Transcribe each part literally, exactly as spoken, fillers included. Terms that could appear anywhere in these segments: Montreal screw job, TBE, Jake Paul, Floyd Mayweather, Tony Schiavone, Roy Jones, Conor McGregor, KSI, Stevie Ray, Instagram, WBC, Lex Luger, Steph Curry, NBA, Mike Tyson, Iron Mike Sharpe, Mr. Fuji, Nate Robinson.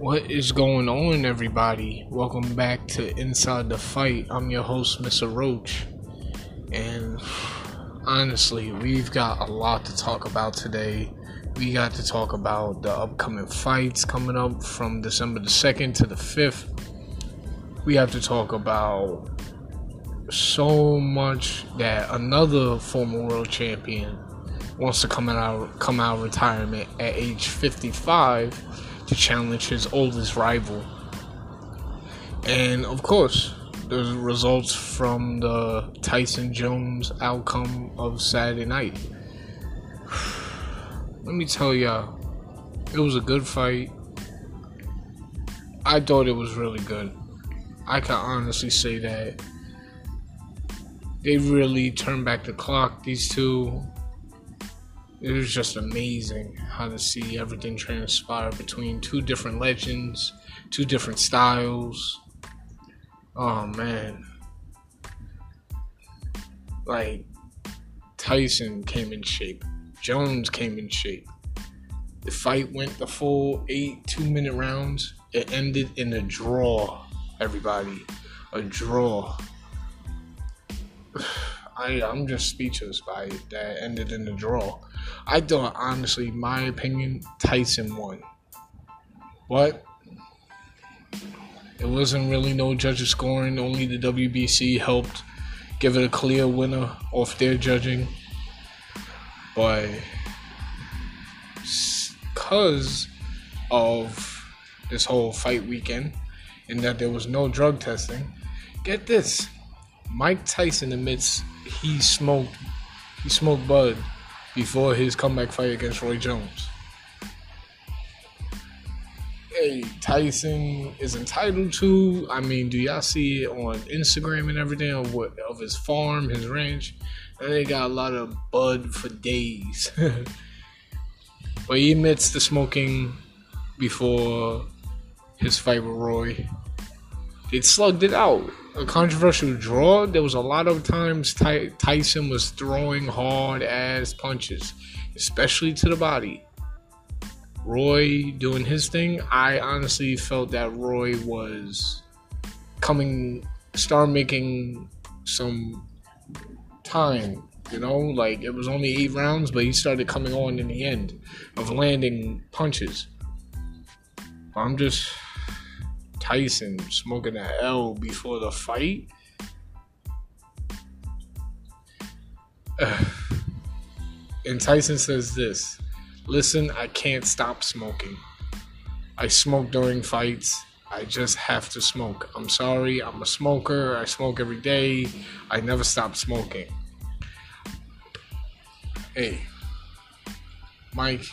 What is going on, everybody? Welcome back to Inside the Fight. I'm your host, Mister Roach. And honestly, we've got a lot to talk about today. We got to talk about the upcoming fights coming up from December the second to the fifth. We have to talk about so much that another former world champion wants to come out, come out of retirement at age fifty-five. To challenge his oldest rival. And of course, the results from the Tyson Jones outcome of Saturday night. Let me tell y'all, it was a good fight. I thought it was really good. I can honestly say that they really turned back the clock, these two. It was just amazing how to see everything transpire between two different legends, two different styles. Oh, man. Like, Tyson came in shape. Jones came in shape. The fight went the full eight two-minute rounds. It ended in a draw, everybody. A draw. I, I'm just speechless by it. That ended in a draw. I thought, honestly, my opinion, Tyson won. But it wasn't really no judges scoring. Only the W B C helped give it a clear winner off their judging. But because of this whole fight weekend and that there was no drug testing, get this. Mike Tyson admits he smoked he smoked bud before his comeback fight against Roy Jones. Hey, Tyson is entitled to. I mean, do y'all see it on Instagram and everything of what of his farm, his ranch? And they got a lot of bud for days. But he admits to smoking before his fight with Roy. They slugged it out. A controversial draw. There was a lot of times Ty- Tyson was throwing hard ass punches, especially to the body. Roy doing his thing. I honestly felt that Roy was coming, start making some time, you know, like it was only eight rounds, but he started coming on in the end of landing punches. I'm just. Tyson smoking an L before the fight. And Tyson says this. Listen, I can't stop smoking. I smoke during fights. I just have to smoke. I'm sorry, I'm a smoker. I smoke every day. I never stop smoking. Hey, Mike,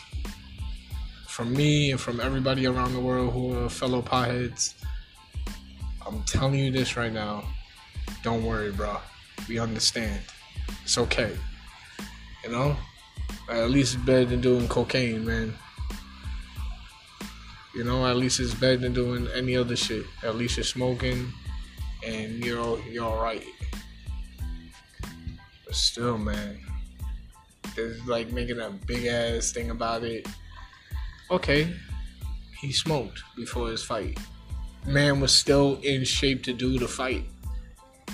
from me and from everybody around the world who are fellow potheads, I'm telling you this right now. Don't worry, bro. We understand. It's okay. You know? At least it's better than doing cocaine, man. You know, at least it's better than doing any other shit. At least you're smoking and you're, you're alright. But still, man. There's like making a big ass thing about it. Okay, he smoked before his fight. Man was still in shape to do the fight.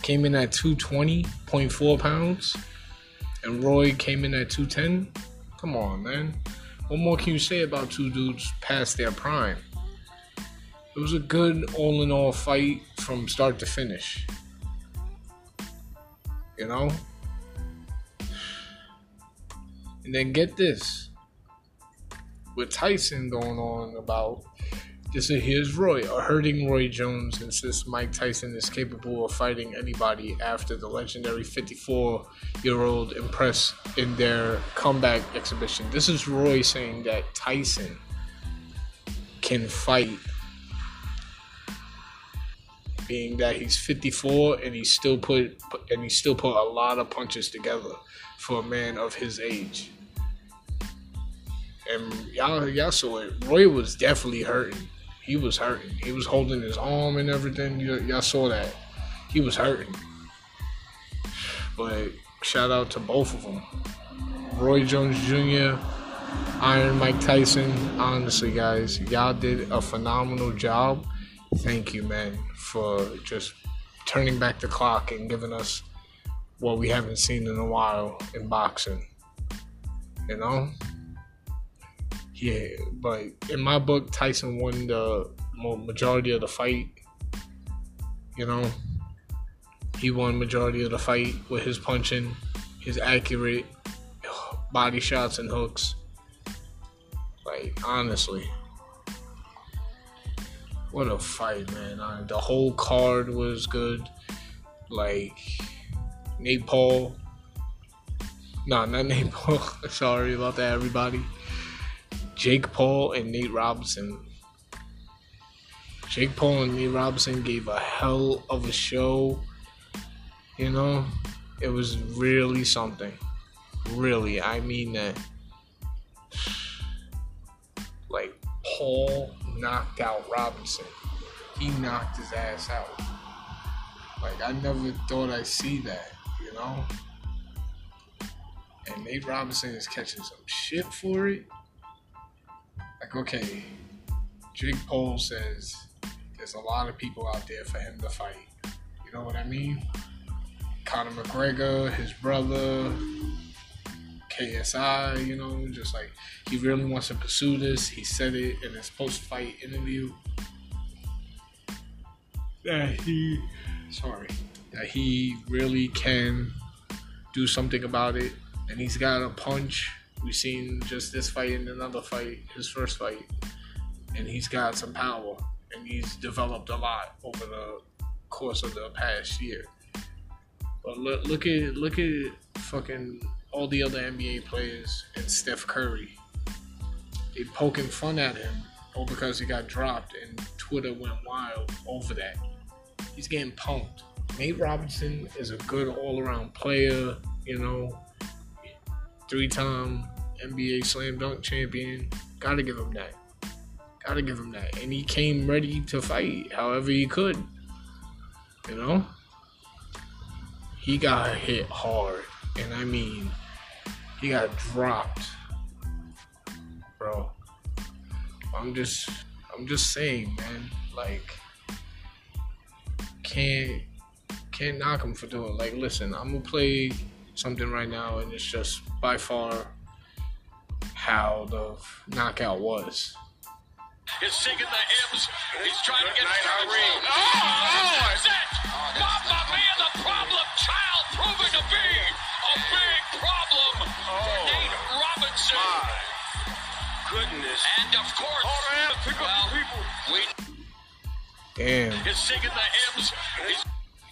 Came in at two twenty point four pounds, and Roy came in at two ten. Come on, man. What more can you say about two dudes past their prime? It was a good all-in-all fight from start to finish. You know? And then get this. With Tyson going on about, this is here's Roy, or hurting Roy Jones, insists Mike Tyson is capable of fighting anybody after the legendary fifty-four-year-old impressed in their comeback exhibition. This is Roy saying that Tyson can fight, being that he's fifty-four and he still put and he still put a lot of punches together for a man of his age. And y'all, y'all saw it. Roy was definitely hurting. He was hurting. He was holding his arm and everything. Y- y'all saw that. He was hurting. But shout out to both of them. Roy Jones Junior Iron Mike Tyson, honestly, guys, y'all did a phenomenal job. Thank you, man, for just turning back the clock and giving us what we haven't seen in a while in boxing. You know? Yeah, but in my book, Tyson won the majority of the fight. You know? He won majority of the fight with his punching, his accurate body shots and hooks. Like, honestly, what a fight, man. I, the whole card was good. Like, Nate Paul. No, not Nate Paul. Sorry about that, everybody. Jake Paul and Nate Robinson. Jake Paul and Nate Robinson gave a hell of a show. You know, it was really something. Really, I mean that. Like, Paul knocked out Robinson. He knocked his ass out. Like, I never thought I'd see that, you know? And Nate Robinson is catching some shit for it. Like, okay, Jake Paul says there's a lot of people out there for him to fight. You know what I mean? Conor McGregor, his brother, K S I, you know, just like, he really wants to pursue this. He said it in his post-fight interview that he, sorry, that he really can do something about it, and he's got a punch. We've seen just this fight and another fight, his first fight, and he's got some power, and he's developed a lot over the course of the past year. But look, look at, look at fucking all the other N B A players and Steph Curry. They poking fun at him all because he got dropped, and Twitter went wild over that. He's getting punked. Nate Robinson is a good all-around player, you know, three-time N B A slam dunk champion. Gotta give him that. Gotta give him that. And he came ready to fight however he could, you know? He got hit hard, and I mean... he got dropped, bro. I'm just, I'm just saying, man. Like, can't, can't knock him for doing. Like, listen, I'm gonna play something right now, and it's just by far how the knockout was. He's shaking the hips. He's trying to get started. Oh, oh, that's it. Bob, my man, the problem child proven to be a big problem for Nate Robinson. My goodness. And of course, well, we... damn. He's shaking the hips.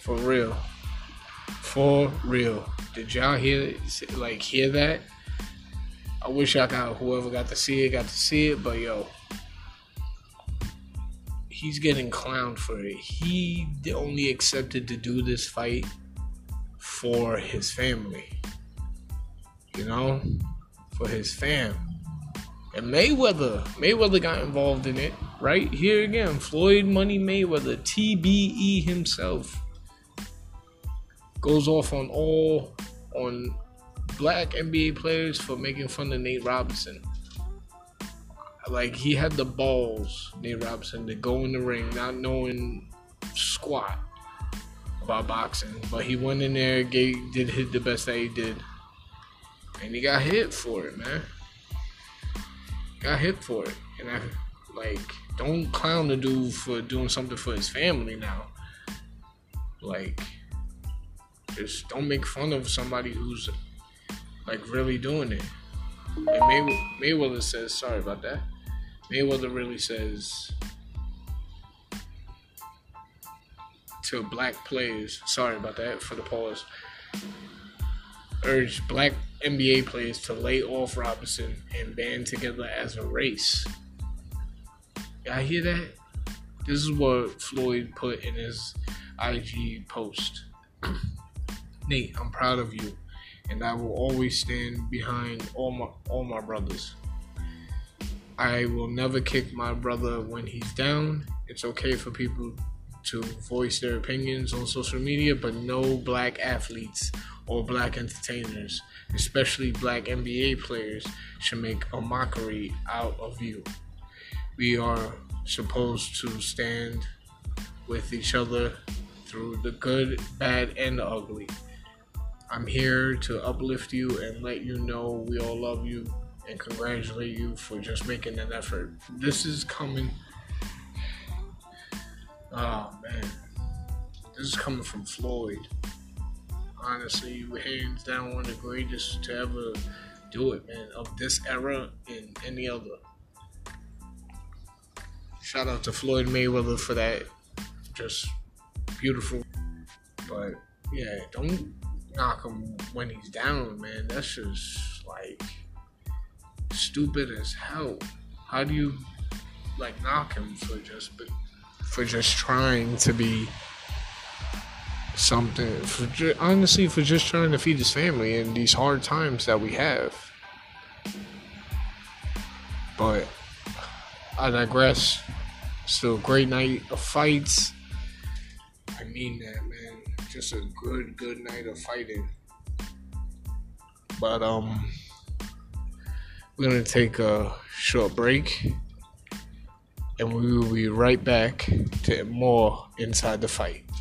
For real. For real. Did y'all hear, like, hear that? I wish I got, whoever got to see it, got to see it, but yo. He's getting clowned for it. He only accepted to do this fight for his family. You know? For his fam. And Mayweather. Mayweather got involved in it. Right here again. Floyd Money Mayweather. T B E himself. Goes off on all... on black N B A players for making fun of Nate Robinson. Like, he had the balls, Nate Robinson, to go in the ring not knowing squat about boxing. But he went in there, gave, did hit the best that he did. And he got hit for it, man. Got hit for it. And I, like, don't clown the dude for doing something for his family now. Like, just don't make fun of somebody who's, like, really doing it. And May- Mayweather says, sorry about that. Mayweather really says to black players, sorry about that for the pause, urged black N B A players to lay off Robinson and band together as a race. Y'all hear that? This is what Floyd put in his I G post. Nate, I'm proud of you, and I will always stand behind all my all my brothers. I will never kick my brother when he's down. It's okay for people to voice their opinions on social media, but no black athletes or black entertainers, especially black N B A players, should make a mockery out of you. We are supposed to stand with each other through the good, bad, and the ugly. I'm here to uplift you and let you know we all love you and congratulate you for just making an effort. This is coming... Oh, man. This is coming from Floyd. Honestly, you were hands down one of the greatest to ever do it, man, of this era and any other. Shout out to Floyd Mayweather for that. Just beautiful. But, yeah, don't knock him when he's down, man. That's just, like, stupid as hell. How do you, like, knock him for just but for just trying to be something? For ju- honestly, for just trying to feed his family in these hard times that we have. But I digress. Still a great night of fights. I mean that, man. Just a good, good night of fighting. But, um, we're going to take a short break. And we will be right back to more Inside the Fight.